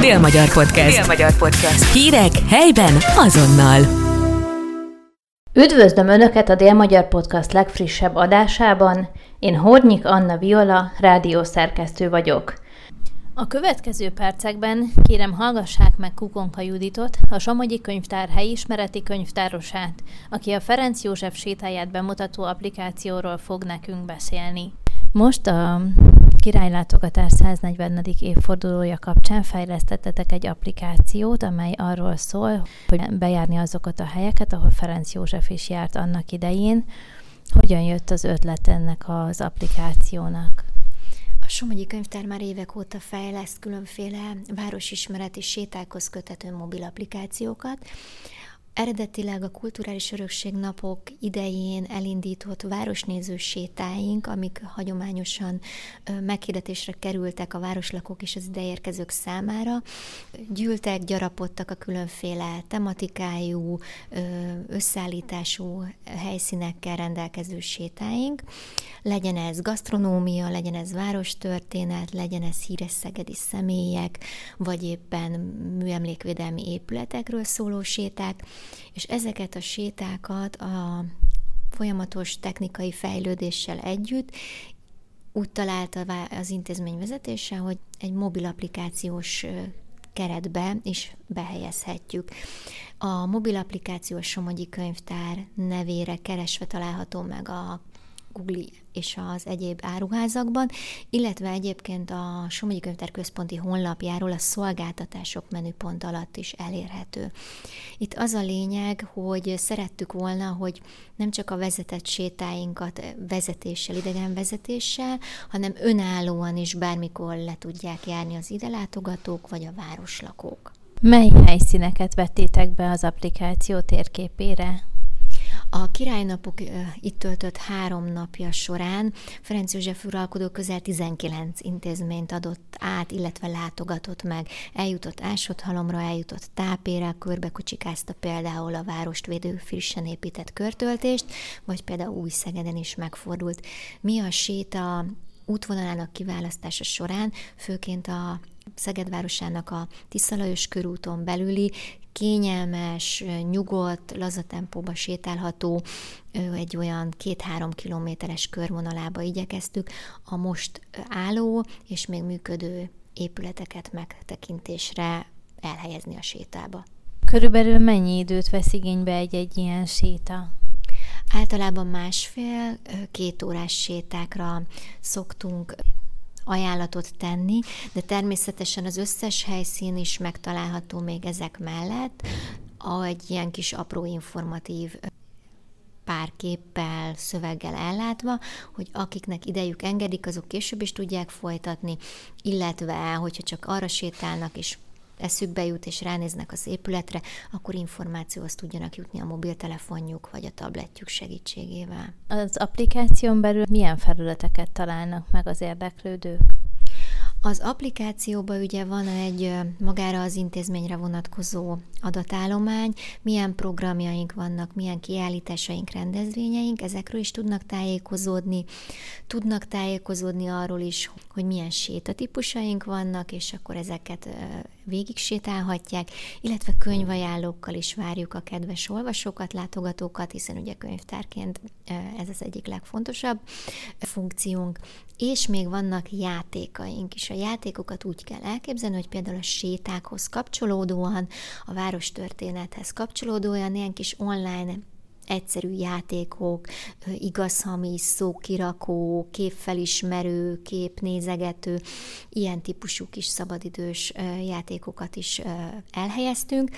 Délmagyar Podcast. Délmagyar Podcast. Hírek helyben azonnal. Üdvözlöm Önöket a Délmagyar Podcast legfrissebb adásában. Én Hornyik Anna Viola, rádiószerkesztő vagyok. A következő percekben kérem hallgassák meg Kukkonka Juditot, a Somogyi Könyvtár helyismereti könyvtárosát, aki a Ferenc József sétáját bemutató applikációról fog nekünk beszélni. Most a királylátogatás 140. évfordulója kapcsán fejlesztettetek egy applikációt, amely arról szól, hogy bejárni azokat a helyeket, ahol Ferenc József is járt annak idején. Hogyan jött az ötlet ennek az applikációnak? A Somogyi Könyvtár már évek óta fejleszt különféle városismereti sétákhoz köthető mobil applikációkat. Eredetileg a Kulturális Örökség Napok idején elindított városnéző sétáink, amik hagyományosan meghirdetésre kerültek a városlakók és az ideérkezők számára, gyűltek, gyarapodtak a különféle tematikájú, összeállítású helyszínekkel rendelkező sétáink. Legyen ez gasztronómia, legyen ez várostörténet, legyen ez híres szegedi személyek, vagy éppen műemlékvédelmi épületekről szóló séták, és ezeket a sétákat a folyamatos technikai fejlődéssel együtt úgy találta az intézmény vezetése, hogy egy mobil applikációs keretbe is behelyezhetjük. A mobil applikációs Somogyi Könyvtár nevére keresve található meg a Google és az egyéb áruházakban, illetve egyébként a Somogyi Könyvtár központi honlapjáról a szolgáltatások menüpont alatt is elérhető. Itt az a lényeg, hogy szerettük volna, hogy nem csak a vezetett sétáinkat vezetéssel, idegenvezetéssel, hanem önállóan is bármikor le tudják járni az ide látogatók vagy a városlakók. Mely helyszíneket vettétek be az applikáció térképére? A királynapok itt töltött 3 napja során Ferenc József uralkodó közel 19 intézményt adott át, illetve látogatott meg. Eljutott Ásotthalomra, eljutott Tápére, körbekocsikázta például a várost védő frissen épített körtöltést, vagy például Új-Szegeden is megfordult. Mi a séta útvonalának kiválasztása során főként a Szeged városának a Tisza-Lajos körúton belüli kényelmes, nyugodt, laza tempóba sétálható, egy olyan 2-3 kilométeres körvonalába igyekeztük a most álló és még működő épületeket megtekintésre elhelyezni a sétába. Körülbelül mennyi időt vesz igénybe egy-egy ilyen séta? Általában 1,5-2 órás sétákra szoktunk ajánlatot tenni, de természetesen az összes helyszín is megtalálható még ezek mellett, egy ilyen kis apró informatív pár képpel, szöveggel ellátva, hogy akiknek idejük engedik, azok később is tudják folytatni, illetve hogyha csak arra sétálnak és eszükbe jut és ránéznek az épületre, akkor információhoz tudjanak jutni a mobiltelefonjuk vagy a tabletjük segítségével. Az applikáción belül milyen felületeket találnak meg az érdeklődők? Az applikációban ugye van egy magára az intézményre vonatkozó adatállomány, milyen programjaink vannak, milyen kiállításaink, rendezvényeink, ezekről is tudnak tájékozódni. Tudnak tájékozódni arról is, hogy milyen sétatípusaink vannak, és akkor ezeket végig sétálhatják, illetve könyvajánlókkal is várjuk a kedves olvasókat, látogatókat, hiszen ugye könyvtárként ez az egyik legfontosabb funkciónk. És még vannak játékaink is. A játékokat úgy kell elképzelni, hogy például a sétákhoz kapcsolódóan, a várostörténethez kapcsolódóan ilyen kis online egyszerű játékok, igazhamis, szókirakó, képfelismerő, képnézegető, ilyen típusú kis szabadidős játékokat is elhelyeztünk.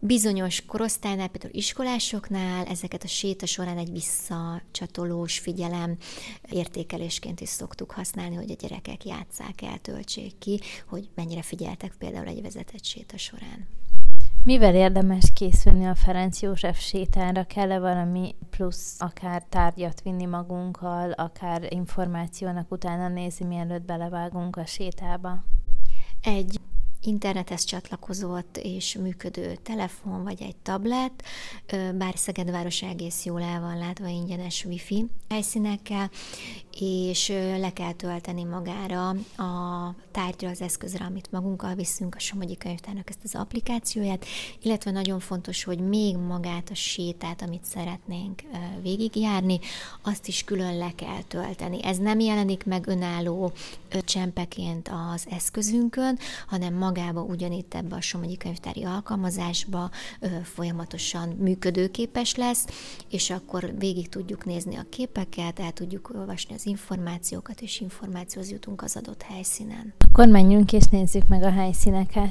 Bizonyos korosztálynál, például iskolásoknál ezeket a séta során egy visszacsatolós figyelem értékelésként is szoktuk használni, hogy a gyerekek játsszák el, töltsék ki, hogy mennyire figyeltek például egy vezetett séta során. Mivel érdemes készülni a Ferenc József sétára? Kell-e valami plusz, akár tárgyat vinni magunkkal, akár információnak utána nézni, mielőtt belevágunk a sétába? Egy internethez csatlakozott és működő telefon vagy egy tablet, bár Szeged városa egész jól el van látva ingyenes wifi helyszínekkel, és le kell tölteni magára a tárgyra, az eszközre, amit magunkkal viszünk, a Somogyi Könyvtárnak ezt az applikációját, illetve nagyon fontos, hogy még magát a sétát, amit szeretnénk végigjárni, azt is külön le kell tölteni. Ez nem jelenik meg önálló csempeként az eszközünkön, hanem magába ugyanitt ebbe a Somogyi Könyvtári alkalmazásba folyamatosan működőképes lesz, és akkor végig tudjuk nézni a képeket, el tudjuk olvasni az információkat, és információhoz jutunk az adott helyszínen. Akkor menjünk és nézzük meg a helyszíneket.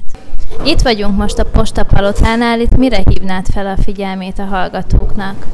Itt vagyunk most a Postapalotánál, itt mire hívnád fel a figyelmét a hallgatóknak?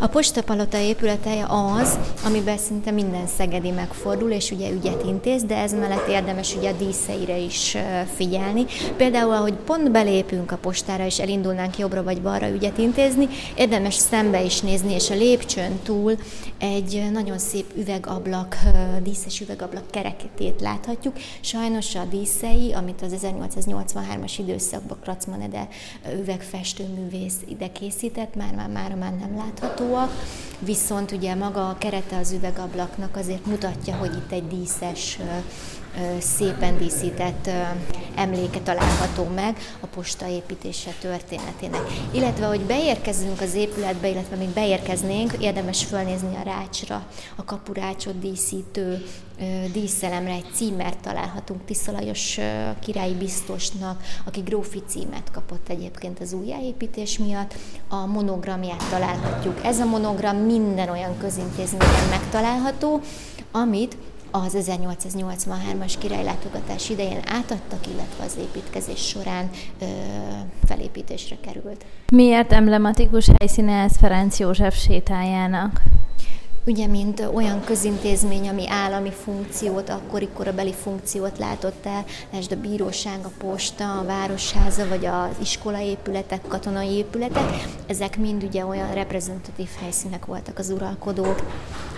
A Postapalota épülete az, amiben szinte minden szegedi megfordul, és ugye ügyet intéz, de ez mellett érdemes ugye a díszeire is figyelni. Például, ahogy pont belépünk a postára, és elindulnánk jobbra vagy balra ügyet intézni, érdemes szembe is nézni, és a lépcsőn túl egy nagyon szép üvegablak, díszes üvegablak kereketét láthatjuk. Sajnos a díszei, amit az 1883-as időszakban Kracmanede üvegfestőművész ide készített, már nem láthatóak, viszont ugye maga a kerete az üvegablaknak azért mutatja, hogy itt egy díszes, szépen díszített emléke található meg a posta építése történetének. Illetve, hogy beérkezünk az épületbe, illetve még beérkeznénk, érdemes fölnézni a rácsra, a kapurácsot díszítő díszelemre egy címert találhatunk Tisza-Lajos királyi biztosnak, aki grófi címet kapott egyébként az újjáépítés miatt. A monogramját találhatjuk. Ez a monogram minden olyan közintézményen megtalálható, amit az 1883-as királylátogatás idején átadtak, illetve az építkezés során felépítésre került. Miért emblematikus helyszíne ez Ferenc József sétájának? Ugye, mint olyan közintézmény, ami állami funkciót, akkori korabeli funkciót látott el, lásd a bíróság, a posta, a városháza, vagy az iskolaépületek, katonai épületek, ezek mind ugye olyan reprezentatív helyszínek voltak az uralkodók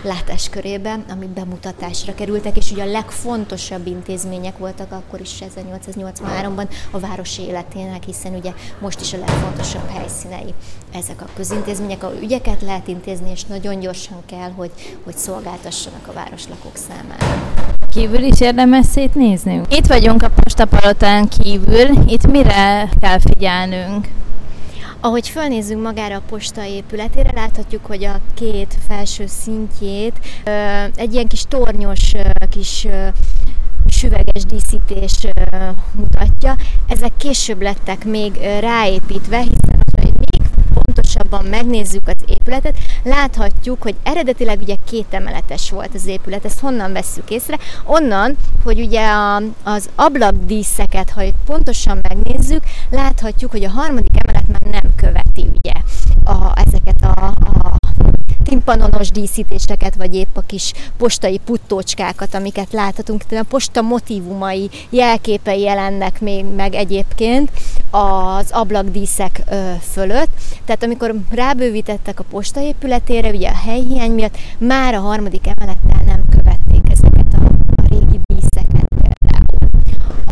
látáskörében, amik bemutatásra kerültek, és ugye a legfontosabb intézmények voltak akkor is 1883-ban a város életének, hiszen ugye most is a legfontosabb helyszínei ezek a közintézmények, ahol ügyeket lehet intézni, és nagyon gyorsan kell, hogy szolgáltassanak a városlakók számára. Kívül is érdemes szétnéznünk? Itt vagyunk a Postapalotán kívül, itt mire kell figyelnünk? Ahogy fölnézzünk magára a posta épületére, láthatjuk, hogy a két felső szintjét egy ilyen kis tornyos, kis süveges díszítés mutatja. Ezek később lettek még ráépítve, hiszen pontosabban megnézzük az épületet, láthatjuk, hogy eredetileg ugye kétemeletes volt az épület, ezt honnan vesszük észre? Onnan, hogy ugye az ablakdíszeket, ha pontosan megnézzük, láthatjuk, hogy a harmadik emelet már nem követi ugye ezeket a timpanonos díszítéseket, vagy épp a kis postai puttócskákat, amiket láthatunk, tehát a posta motívumai, jelképei jelennek még meg egyébként az ablakdíszek fölött. Tehát amikor rábővítettek a posta épületére, ugye a helyhiány miatt már a harmadik emelettel nem követték ezeket a régi díszeket például.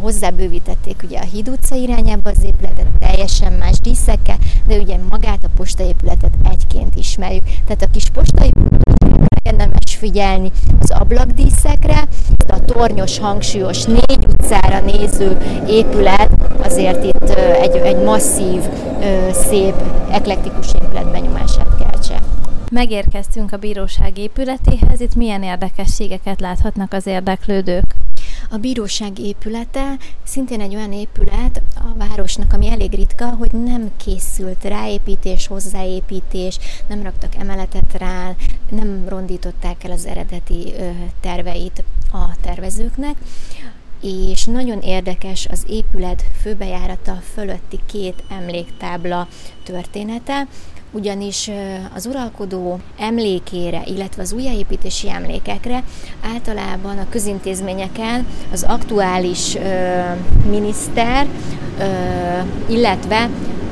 Hozzábővítették ugye a Híd utca irányába az épületet teljesen más díszekkel, de ugye magát a posta épületet egyként ismerjük. Tehát a kis postai épületre érdemes figyelni az ablakdíszekre, a tornyos, hangsúlyos, 4 utcára néző épület, azért itt egy masszív, szép, eklektikus épület benyomását keltse. Megérkeztünk a bíróság épületéhez, itt milyen érdekességeket láthatnak az érdeklődők? A bíróság épülete szintén egy olyan épület a városnak, ami elég ritka, hogy nem készült ráépítés, hozzáépítés, nem raktak emeletet rá, nem rondították el az eredeti terveit a tervezőknek, és nagyon érdekes az épület főbejárata fölötti két emléktábla története, ugyanis az uralkodó emlékére, illetve az újjáépítési emlékekre általában a közintézményeken az aktuális miniszter, illetve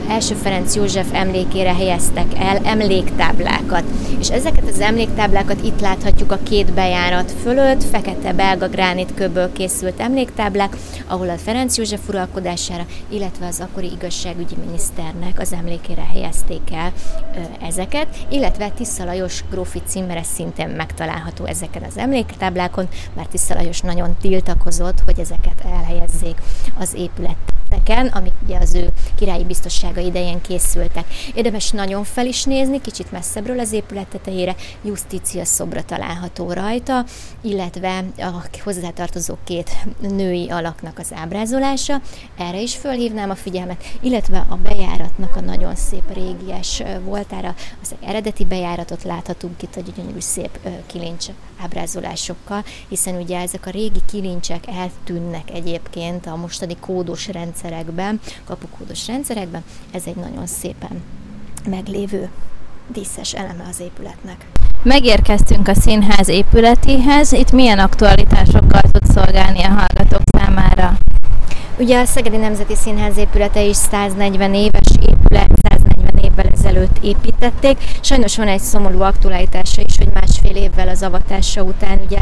első Ferenc József emlékére helyeztek el emléktáblákat. És ezeket az emléktáblákat itt láthatjuk a két bejárat fölött, fekete belga gránitkőből készült emléktáblák, ahol a Ferenc József uralkodására, illetve az akkori igazságügyi miniszternek az emlékére helyezték el ezeket, illetve Tisza-Lajos grófi címere szintén megtalálható ezeken az emléktáblákon, mert Tisza-Lajos nagyon tiltakozott, hogy ezeket elhelyezzék az épületeken, amik ugye az ő királyi biztossága idején készültek. Érdemes nagyon fel is nézni, kicsit messzebbről az épület tetejére, Justícia szobra található rajta, illetve a hozzátartozó két női alaknak az ábrázolása, erre is fölhívnám a figyelmet, illetve a bejáratnak a nagyon szép régies voltára, az eredeti bejáratot láthatunk itt a gyönyörű szép kilincs ábrázolásokkal, hiszen ugye ezek a régi kilincsek eltűnnek egyébként a mostani kódos rendszerekben, kapukódos rendszerekben, ez egy nagyon szépen meglévő díszes eleme az épületnek. Megérkeztünk a színház épületéhez, itt milyen aktualitásokkal tud szolgálni a hallgatók számára? Ugye a Szegedi Nemzeti Színház épülete is 140 éves épület, 140 évvel ezelőtt építették. Sajnos van egy szomorú aktualitása is, hogy másfél évvel az avatása után ugye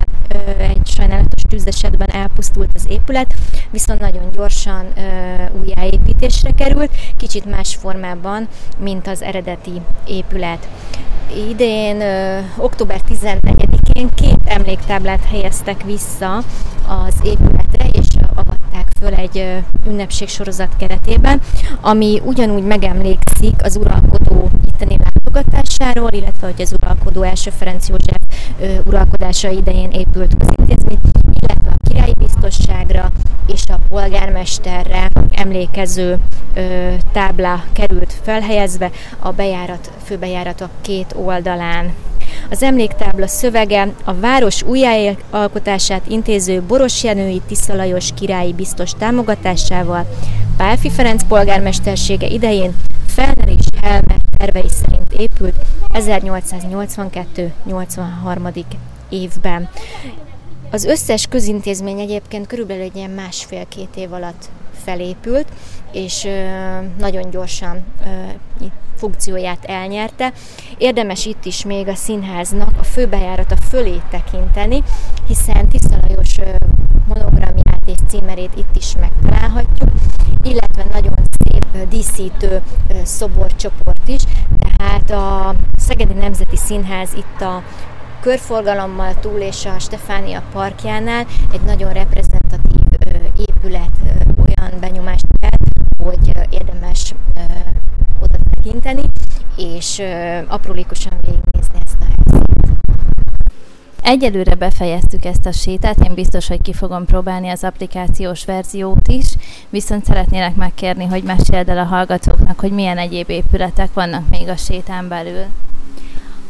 egy sajnálatos tűzesetben elpusztult az épület, viszont nagyon gyorsan újjáépítésre került, kicsit más formában, mint az eredeti épület. Idén, október 14-én két emléktáblát helyeztek vissza az épületre, és avatták föl egy ünnepségsorozat keretében, ami ugyanúgy megemlékszik az uralkodó itteni látogatásáról, illetve hogy az uralkodó első Ferenc József uralkodása idején épült közintézmény, illetve a királyi biztosságra és a polgármesterre emlékező tábla került felhelyezve a bejárat, főbejáratok két oldalán. Az emléktábla szövege a város újjáalkotását intéző Boros Jenői Tisza-Lajos királyi biztos támogatásával Pálfi Ferenc polgármestersége idején Fener és Helme tervei szerint épült 1882-83. évben. Az összes közintézmény egyébként körülbelül egy ilyen másfél-két év alatt felépült, és nagyon gyorsan funkcióját elnyerte. Érdemes itt is még a színháznak a főbejárata fölé tekinteni, hiszen Tisza-Lajos monogramját és címerét itt is megtalálhatjuk, illetve nagyon szép díszítő szoborcsoport is, tehát a Szegedi Nemzeti Színház itt a körforgalommal túl és a Stefánia Parkjánál egy nagyon reprezentatív épület, olyan benyomást kelt, hogy érdemes oda tekinteni, és aprólékosan végignézni ezt a helyszínt. Egyelőre befejeztük ezt a sétát, én biztos, hogy ki fogom próbálni az applikációs verziót is, viszont szeretnélek megkérni, hogy meséld el a hallgatóknak, hogy milyen egyéb épületek vannak még a sétán belül.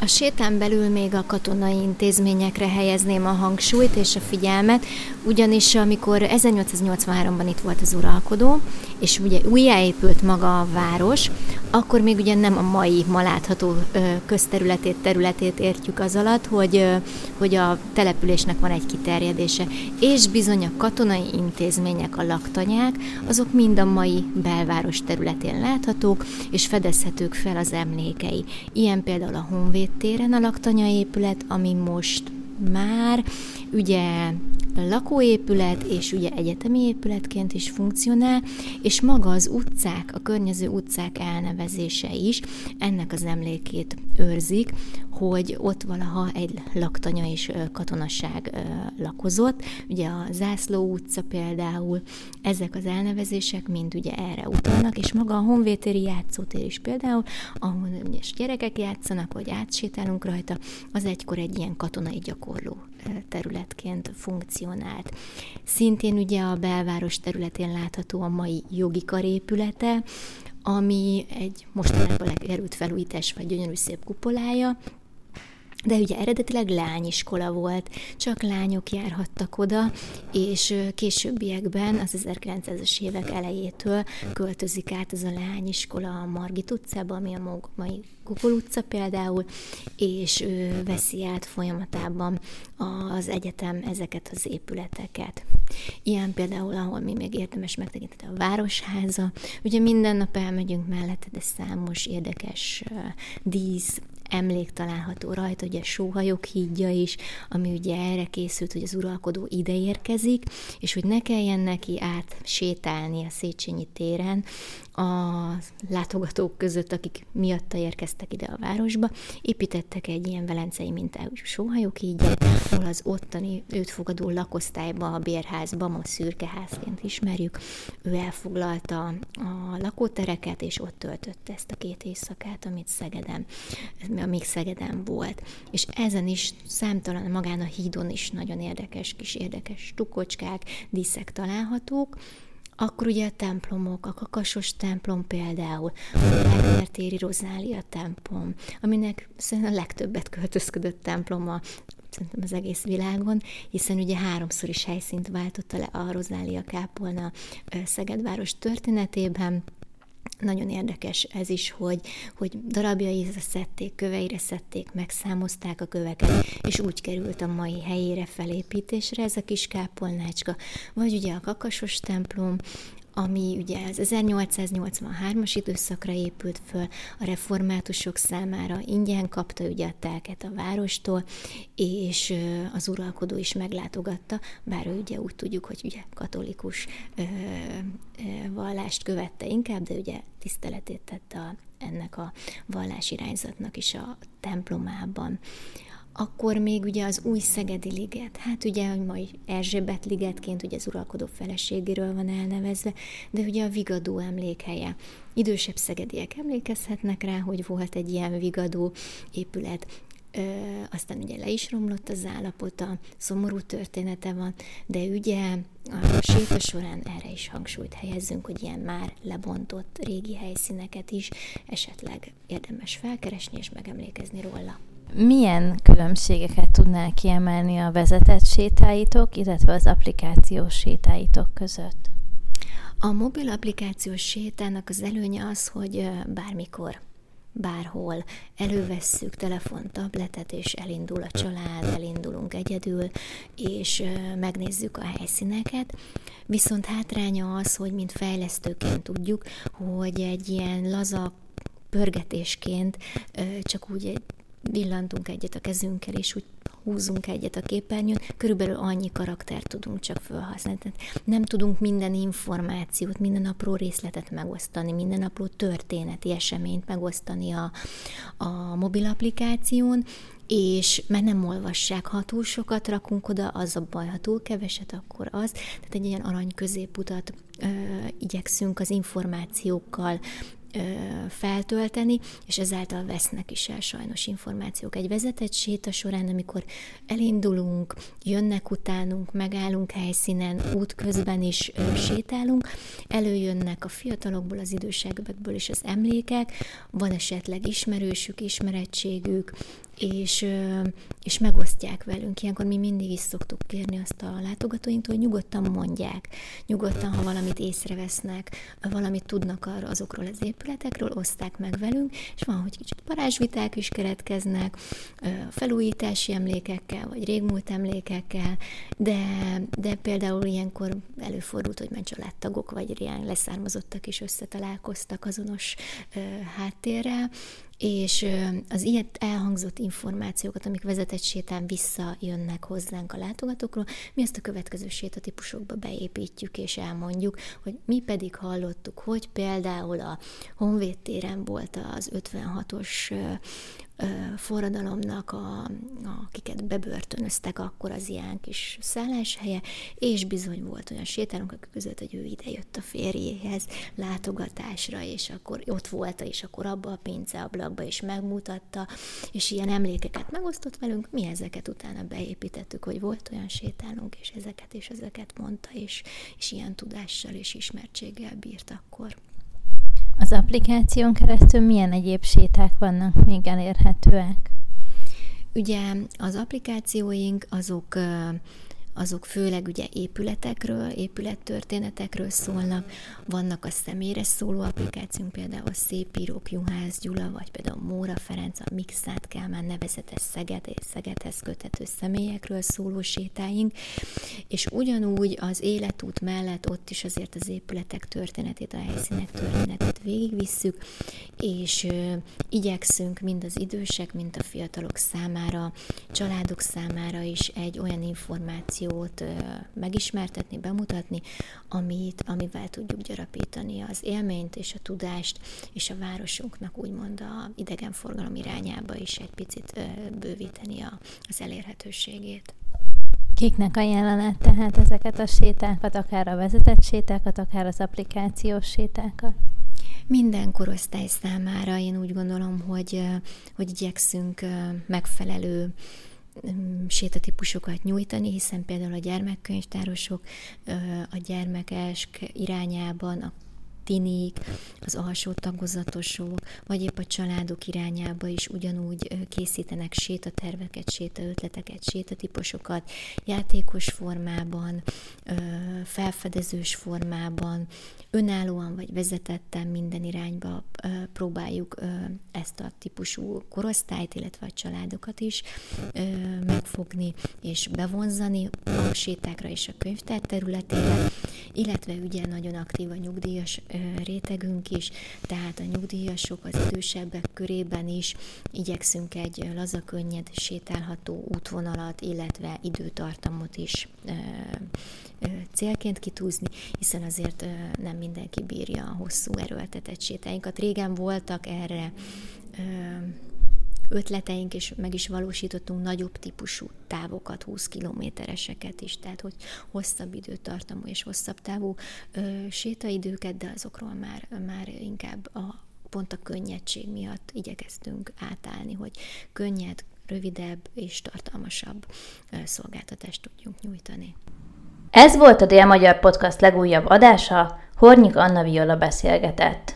A sétán belül még a katonai intézményekre helyezném a hangsúlyt és a figyelmet, ugyanis amikor 1883-ban itt volt az uralkodó, és ugye újjáépült maga a város, akkor még ugye nem a mai, ma látható területét értjük az alatt, hogy a településnek van egy kiterjedése. És bizony a katonai intézmények, a laktanyák, azok mind a mai belváros területén láthatók, és fedezhetők fel az emlékei. Ilyen például a Honvéd téren a laktanya épület, ami most már ugye lakóépület és ugye egyetemi épületként is funkcionál, és maga az utcák, a környező utcák elnevezése is ennek az emlékét őrzik, hogy ott valaha egy laktanya és katonaság lakozott. Ugye a Zászló utca például, ezek az elnevezések mind ugye erre utalnak, és maga a Honvéd téri játszótér is például, ahol gyerekek játszanak, vagy átsétálunk rajta, az egykor egy ilyen katonai gyakorló területként funkcionált. Szintén ugye a belváros területén látható a mai jogi kar épülete, ami egy mostanában került felújításra, gyönyörű szép kupolája, De ugye eredetileg lányiskola volt, csak lányok járhattak oda, és későbbiekben, az 1900-es évek elejétől költözik át ez a lányiskola a Margit utcába, ami a mai Gukol utca például, és veszi át folyamatában az egyetem ezeket az épületeket. Ilyen például, ahol mi még érdemes megtekinteni, a Városháza. Ugye minden nap elmegyünk mellette, de számos érdekes dísz, emlék található rajta, ugye a Sóhajok hídja is, ami ugye erre készült, hogy az uralkodó ide érkezik, és hogy ne kelljen neki átsétálni a Széchenyi téren a látogatók között, akik miatta érkeztek ide a városba. Építettek egy ilyen velencei mintájú Sóhajok hídját, ahol az ottani őt fogadó lakosztályba, a bérházba, ma szürkeházként ismerjük, ő elfoglalta a lakótereket, és ott töltötte ezt a 2 éjszakát, amit Szegeden, amíg Szegeden volt. És ezen is számtalan, magán a hídon is nagyon érdekes, kis érdekes tukocskák, díszek találhatók. Akkor ugye a templomok, a Kakasos templom például, a Kálvária téri Rozália templom, aminek szerintem a legtöbbet költözködött temploma, szerintem az egész világon, hiszen ugye 3-szor is helyszínt váltotta le a Rozália kápolna Szegedváros történetében. Nagyon érdekes ez is, hogy darabjaira szedték, köveire szedték, megszámozták a köveket, és úgy került a mai helyére, felépítésre ez a kis kápolnácska. Vagy ugye a Kakasos templom, ami ugye az 1883-as időszakra épült föl, a reformátusok számára ingyen kapta ugye a telket a várostól, és az uralkodó is meglátogatta, bár ő ugye úgy tudjuk, hogy ugye katolikus vallást követte inkább, de ugye tiszteletét tette ennek a vallási irányzatnak is a templomában. Akkor még ugye az Új-Szegedi liget, hát ugye, hogy mai Erzsébet ligetként, ugye az uralkodó feleségéről van elnevezve, de ugye a vigadó emlékhelye. Idősebb szegediek emlékezhetnek rá, hogy volt egy ilyen vigadó épület, aztán ugye le is romlott az állapota, szomorú története van, de ugye a séta során erre is hangsúlyt helyezzünk, hogy ilyen már lebontott régi helyszíneket is esetleg érdemes felkeresni és megemlékezni róla. Milyen különbségeket tudnál kiemelni a vezetett sétáitok, illetve az applikációs sétáitok között? A mobil applikációs sétának az előnye az, hogy bármikor, bárhol elővesszük telefon, tabletet, és elindul a család, elindulunk egyedül, és megnézzük a helyszíneket. Viszont hátránya az, hogy mint fejlesztőként tudjuk, hogy egy ilyen laza pörgetésként csak úgy villantunk egyet a kezünkkel, és úgy húzunk egyet a képernyőn, körülbelül annyi karaktert tudunk csak felhasználni. Tehát nem tudunk minden információt, minden apró részletet megosztani, minden apró történeti eseményt megosztani a mobil applikáción, és mert nem olvassák, ha túl sokat rakunk oda, az a baj, ha túl keveset, akkor az. Tehát egy ilyen arany középutat igyekszünk az információkkal feltölteni, és ezáltal vesznek is el sajnos információk. Egy vezetett séta során, amikor elindulunk, jönnek utánunk, megállunk helyszínen, útközben is sétálunk, előjönnek a fiatalokból, az idősebbekből is az emlékek, van esetleg ismerősük, ismerettségük, és megosztják velünk. Ilyenkor mi mindig is szoktuk kérni azt a látogatóinktól, hogy nyugodtan mondják, nyugodtan, ha valamit észrevesznek, valamit tudnak arra azokról az épületekről, oszták meg velünk, és van, hogy kicsit parázsviták is keretkeznek, felújítási emlékekkel, vagy régmúlt emlékekkel, de például ilyenkor előfordult, hogy már családtagok, vagy ilyen leszármazottak is összetalálkoztak azonos háttérrel, és az ilyet elhangzott információkat, amik vezetett sétán visszajönnek hozzánk a látogatókról, mi ezt a következő sétatípusokba beépítjük és elmondjuk, hogy mi pedig hallottuk, hogy például a Honvéd téren volt az 56-os forradalomnak, akiket bebörtönöztek, akkor az ilyen kis szálláshelye, és bizony volt olyan sétálunk, akik között, hogy ő idejött a férjéhez látogatásra, és akkor ott volt, és akkor abba a pinceablakba is megmutatta, és ilyen emlékeket megosztott velünk, mi ezeket utána beépítettük, hogy volt olyan sétálunk, és ezeket mondta, és ilyen tudással és ismertséggel bírt akkor. Az applikáción keresztül milyen egyéb séták vannak még elérhetőek? Ugye az applikációink azok főleg ugye épületekről, épülettörténetekről szólnak, vannak a személyre szóló applikációk, például a Szépírók, Juhász Gyula, vagy például Móra Ferenc, a Mikszáth Kálmán nevezetes Szeged és Szegedhez köthető személyekről szóló sétáink, és ugyanúgy az életút mellett ott is azért az épületek történetét, a helyszínek történetét végigvisszük, és igyekszünk mind az idősek, mind a fiatalok számára, családok számára is egy olyan információ megismertetni, bemutatni, amivel tudjuk gyarapítani az élményt és a tudást, és a városunknak úgymond a idegenforgalom irányába is egy picit bővíteni az elérhetőségét. Kiknek ajánlanád tehát ezeket a sétákat, akár a vezetett sétákat, akár az applikációs sétákat? Minden korosztály számára én úgy gondolom, hogy igyekszünk megfelelő sétatípusokat nyújtani, hiszen például a gyermekkönyvtárosok a gyermekes irányában, a tinik, az alsó tagozatosok, vagy épp a családok irányába is ugyanúgy készítenek sétaterveket, sétaötleteket, sétatípusokat, játékos formában, felfedezős formában, önállóan vagy vezetetten minden irányba próbáljuk ezt a típusú korosztályt, illetve a családokat is megfogni és bevonzani a sétákra és a könyvtár területére, illetve ugye nagyon aktív a nyugdíjas rétegünk is, tehát a nyugdíjasok, az idősebbek körében is igyekszünk egy laza, könnyed sétálható útvonalat, illetve időtartamot is célként kitűzni, hiszen azért nem mindenki bírja a hosszú erőltetett sétáinkat. Régen voltak erre ötleteink, és meg is valósítottunk nagyobb típusú távokat, 20 kilométereseket is, tehát hogy hosszabb időtartamú és hosszabb távú sétaidőket, de azokról már inkább pont a könnyedség miatt igyekeztünk átállni, hogy könnyed, rövidebb és tartalmasabb szolgáltatást tudjunk nyújtani. Ez volt a Délmagyar Podcast legújabb adása, Hornyik Anna Viola beszélgetett.